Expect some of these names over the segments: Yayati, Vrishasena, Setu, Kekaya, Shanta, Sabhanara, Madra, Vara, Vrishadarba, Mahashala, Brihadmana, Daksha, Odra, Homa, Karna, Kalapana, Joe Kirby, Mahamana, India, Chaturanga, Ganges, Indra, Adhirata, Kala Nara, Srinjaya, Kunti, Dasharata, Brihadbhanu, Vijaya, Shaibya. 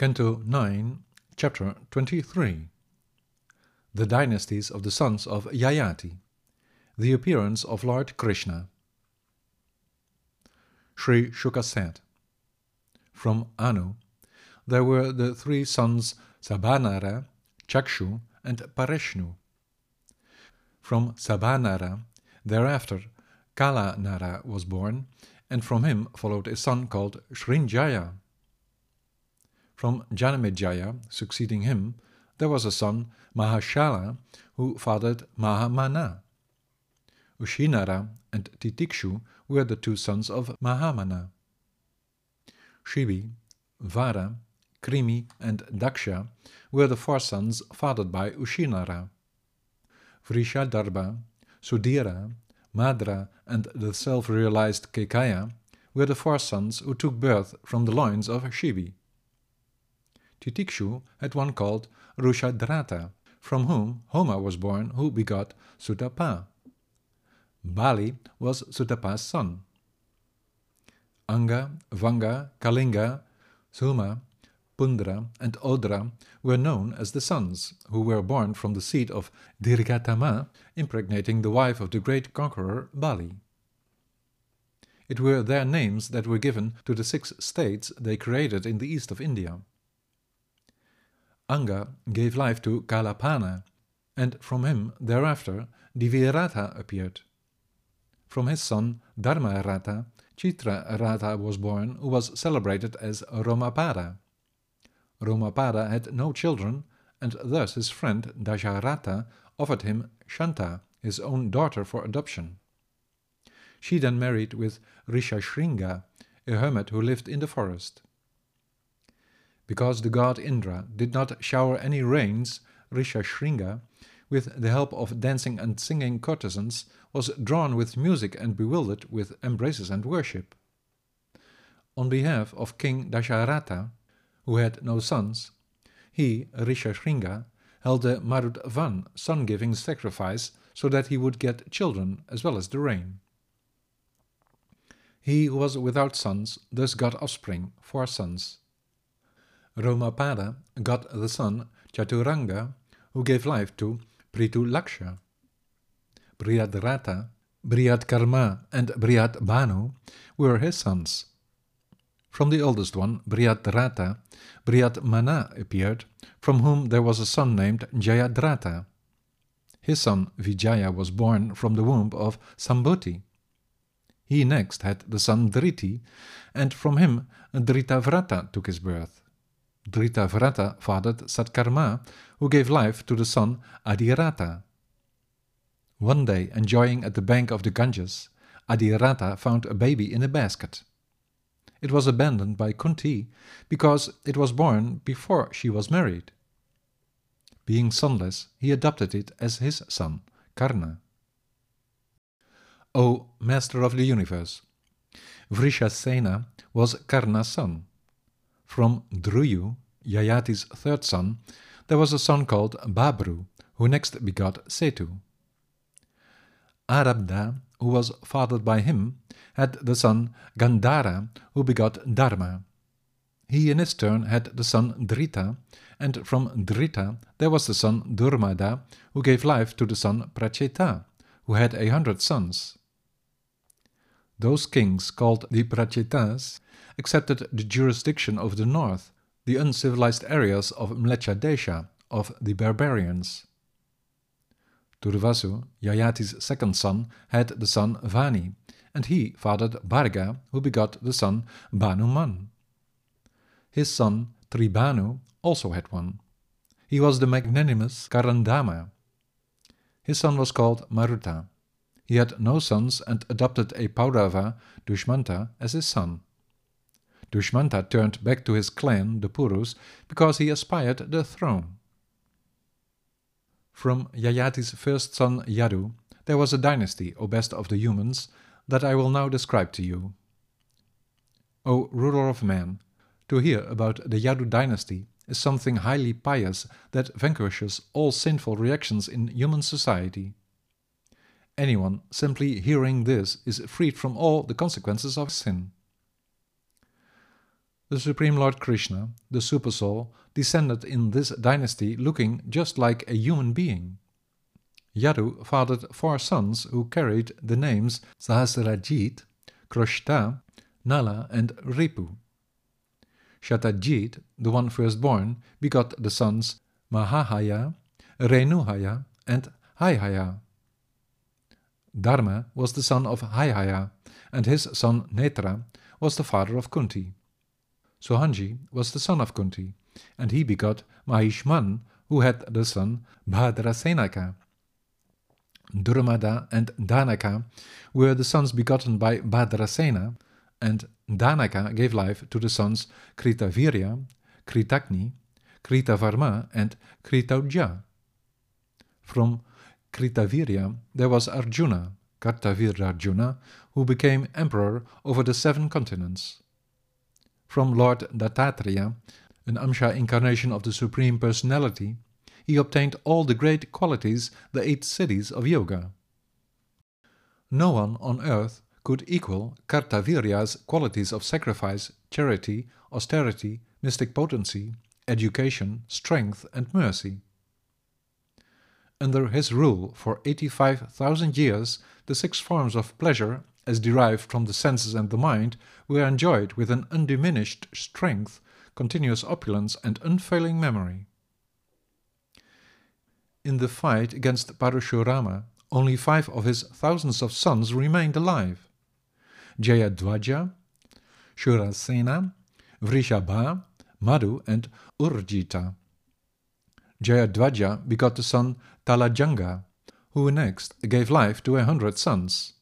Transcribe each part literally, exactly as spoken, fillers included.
Canto nine, Chapter twenty-three. The Dynasties of the Sons of Yayati. The Appearance of Lord Krishna. Sri Shuka said, from Anu there were the three sons Sabhanara, Chakshu, and Parishnu. From Sabhanara thereafter Kala Nara was born, and from him followed a son called Srinjaya. From Janamejaya, succeeding him, there was a son, Mahashala, who fathered Mahamana. Ushinara and Titikshu were the two sons of Mahamana. Shibi, Vara, Krimi, and Daksha were the four sons fathered by Ushinara. Vrishadarba, Sudhira, Madra, and the self-realized Kekaya were the four sons who took birth from the loins of Shibi. Titikshu had one called Rushadrata, from whom Homa was born, who begot Suttapā. Bali was Suttapā's son. Anga, Vanga, Kalinga, Suma, Pundra, and Odra were known as the sons, who were born from the seed of Dirgatama, impregnating the wife of the great conqueror Bali. It were their names that were given to the six states they created in the east of India. Anga gave life to Kalapana, and from him thereafter Divirata appeared. From his son Dharmarata, Chitrarata was born, who was celebrated as Romapada. Romapada had no children, and thus his friend Dasharata offered him Shanta, his own daughter, for adoption. She then married with Rishashringa, a hermit who lived in the forest. Because the god Indra did not shower any rains, Rishashringa, with the help of dancing and singing courtesans, was drawn with music and bewildered with embraces and worship. On behalf of King Dasharata, who had no sons, he, Rishashringa, held a Marudvan sun-giving sacrifice so that he would get children as well as the rain. He who was without sons thus got offspring, four sons. Romapada got the son Chaturanga, who gave life to Pritulaksha. Brihadrata, Brihadkarma, and Brihadbhanu were his sons. From the oldest one, Brihadrata, Brihadmana appeared, from whom there was a son named Jayadrata. His son Vijaya was born from the womb of Sambhuti. He next had the son Driti, and from him Dritavrata took his birth. Dritavrata fathered Satkarma, who gave life to the son Adhirata. One day, enjoying at the bank of the Ganges, Adhirata found a baby in a basket. It was abandoned by Kunti because it was born before she was married. Being sonless, he adopted it as his son, Karna. O Master of the Universe, Vrishasena was Karna's son. From Druyu, Yayati's third son, there was a son called Babru, who next begot Setu. Arabda, who was fathered by him, had the son Gandhara, who begot Dharma. He in his turn had the son Drita, and from Drita there was the son Durmada, who gave life to the son Pracheta, who had a hundred sons. Those kings called the Prachetas accepted the jurisdiction of the north, the uncivilized areas of Mlecha Desha, of the barbarians. Durvasu, Yayati's second son, had the son Vani, and he fathered Bharga, who begot the son Banuman. His son Tribanu also had one. He was the magnanimous Karandama. His son was called Maruta. He had no sons and adopted a Paurava, Dushmanta, as his son. Dushmanta turned back to his clan, the Purus, because he aspired the throne. From Yayati's first son Yadu, there was a dynasty, O best of the humans, that I will now describe to you. O ruler of man, to hear about the Yadu dynasty is something highly pious that vanquishes all sinful reactions in human society. Anyone simply hearing this is freed from all the consequences of sin. The Supreme Lord Krishna, the Supersoul, descended in this dynasty looking just like a human being. Yadu fathered four sons who carried the names Sahasrajit, Kroshta, Nala and Ripu. Shatajit, the one firstborn, begot the sons Mahahaya, Renuhaya and Haihaya. Dharma was the son of Haihaya, and his son Netra was the father of Kunti. Sohanji was the son of Kunti, and he begot Mahishman, who had the son Bhadrasenaka. Durmada and Danaka were the sons begotten by Bhadrasena, and Danaka gave life to the sons Kritavirya, Kritakni, Kritavarma and Kritauja. From Kritavirya there was Arjuna, Kartavirarjuna, who became emperor over the seven continents. From Lord Dattatreya, an Amsha incarnation of the Supreme Personality, he obtained all the great qualities, the eight siddhis of yoga. No one on earth could equal Kartavirya's qualities of sacrifice, charity, austerity, mystic potency, education, strength and mercy. Under his rule for eighty-five thousand years, the six forms of pleasure, as derived from the senses and the mind, were enjoyed with an undiminished strength, continuous opulence and unfailing memory. In the fight against Parashurama, only five of his thousands of sons remained alive: Jayadwaja, Shurasena, Vrishabha, Madhu and Urjita. Jayadwaja begot the son Talajanga, who next gave life to a hundred sons.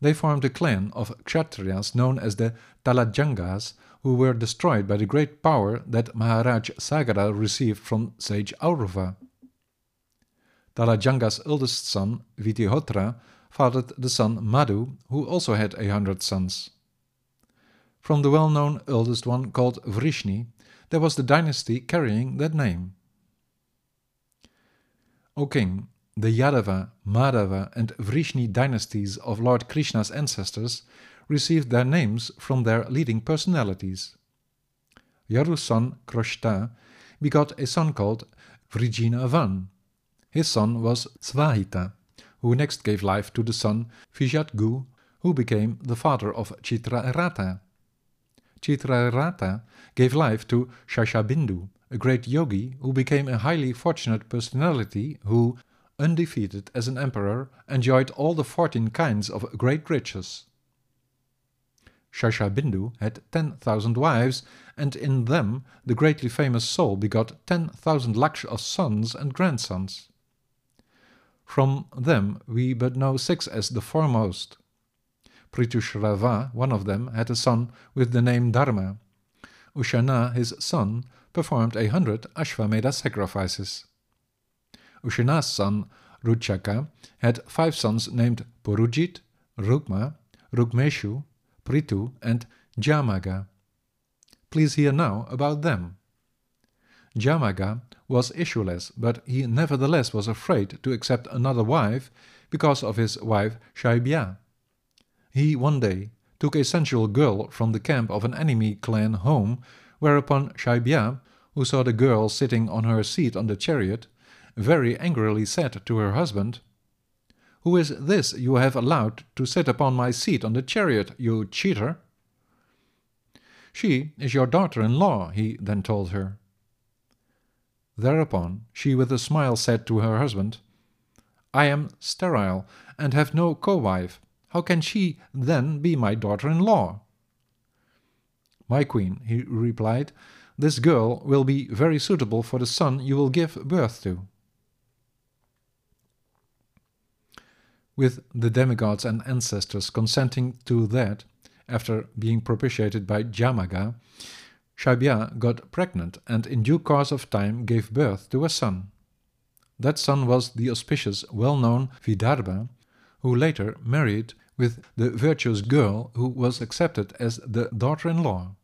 They formed a clan of Kshatriyas known as the Talajangas, who were destroyed by the great power that Maharaj Sagara received from sage Aurva. Talajanga's eldest son, Vitihotra, fathered the son Madhu, who also had a hundred sons. From the well-known eldest one called Vrishni, there was the dynasty carrying that name. O King, the Yadava, Madhava and Vrishni dynasties of Lord Krishna's ancestors received their names from their leading personalities. Yadu's son, Kroshta, begot a son called Vrijinavan. His son was Svahita, who next gave life to the son Vijatgu, who became the father of Chitrarata. Chitrarata gave life to Shashabindu, a great yogi who became a highly fortunate personality who, undefeated as an emperor, enjoyed all the fourteen kinds of great riches. Shashabindu had ten thousand wives, and in them the greatly famous soul begot ten thousand lakhs of sons and grandsons. From them we but know six as the foremost. Prithushrava, one of them, had a son with the name Dharma. Ushana, his son, performed a hundred Ashwamedha sacrifices. Ushana's son, Ruchaka, had five sons named Purujit, Rukma, Rukmeshu, Pritu and Jamaga. Please hear now about them. Jamaga was issueless, but he nevertheless was afraid to accept another wife because of his wife Shaibya. He one day took a sensual girl from the camp of an enemy clan home, whereupon Shaibya, who saw the girl sitting on her seat on the chariot, very angrily said to her husband, "Who is this you have allowed to sit upon my seat on the chariot, you cheater?" "She is your daughter-in-law," he then told her. Thereupon she with a smile said to her husband, "I am sterile and have no co-wife. How can she then be my daughter-in-law?" "My queen," he replied, "this girl will be very suitable for the son you will give birth to." With the demigods and ancestors consenting to that, after being propitiated by Jamaga, Shaibya got pregnant and in due course of time gave birth to a son. That son was the auspicious, well-known Vidarbha, who later married with the virtuous girl who was accepted as the daughter-in-law.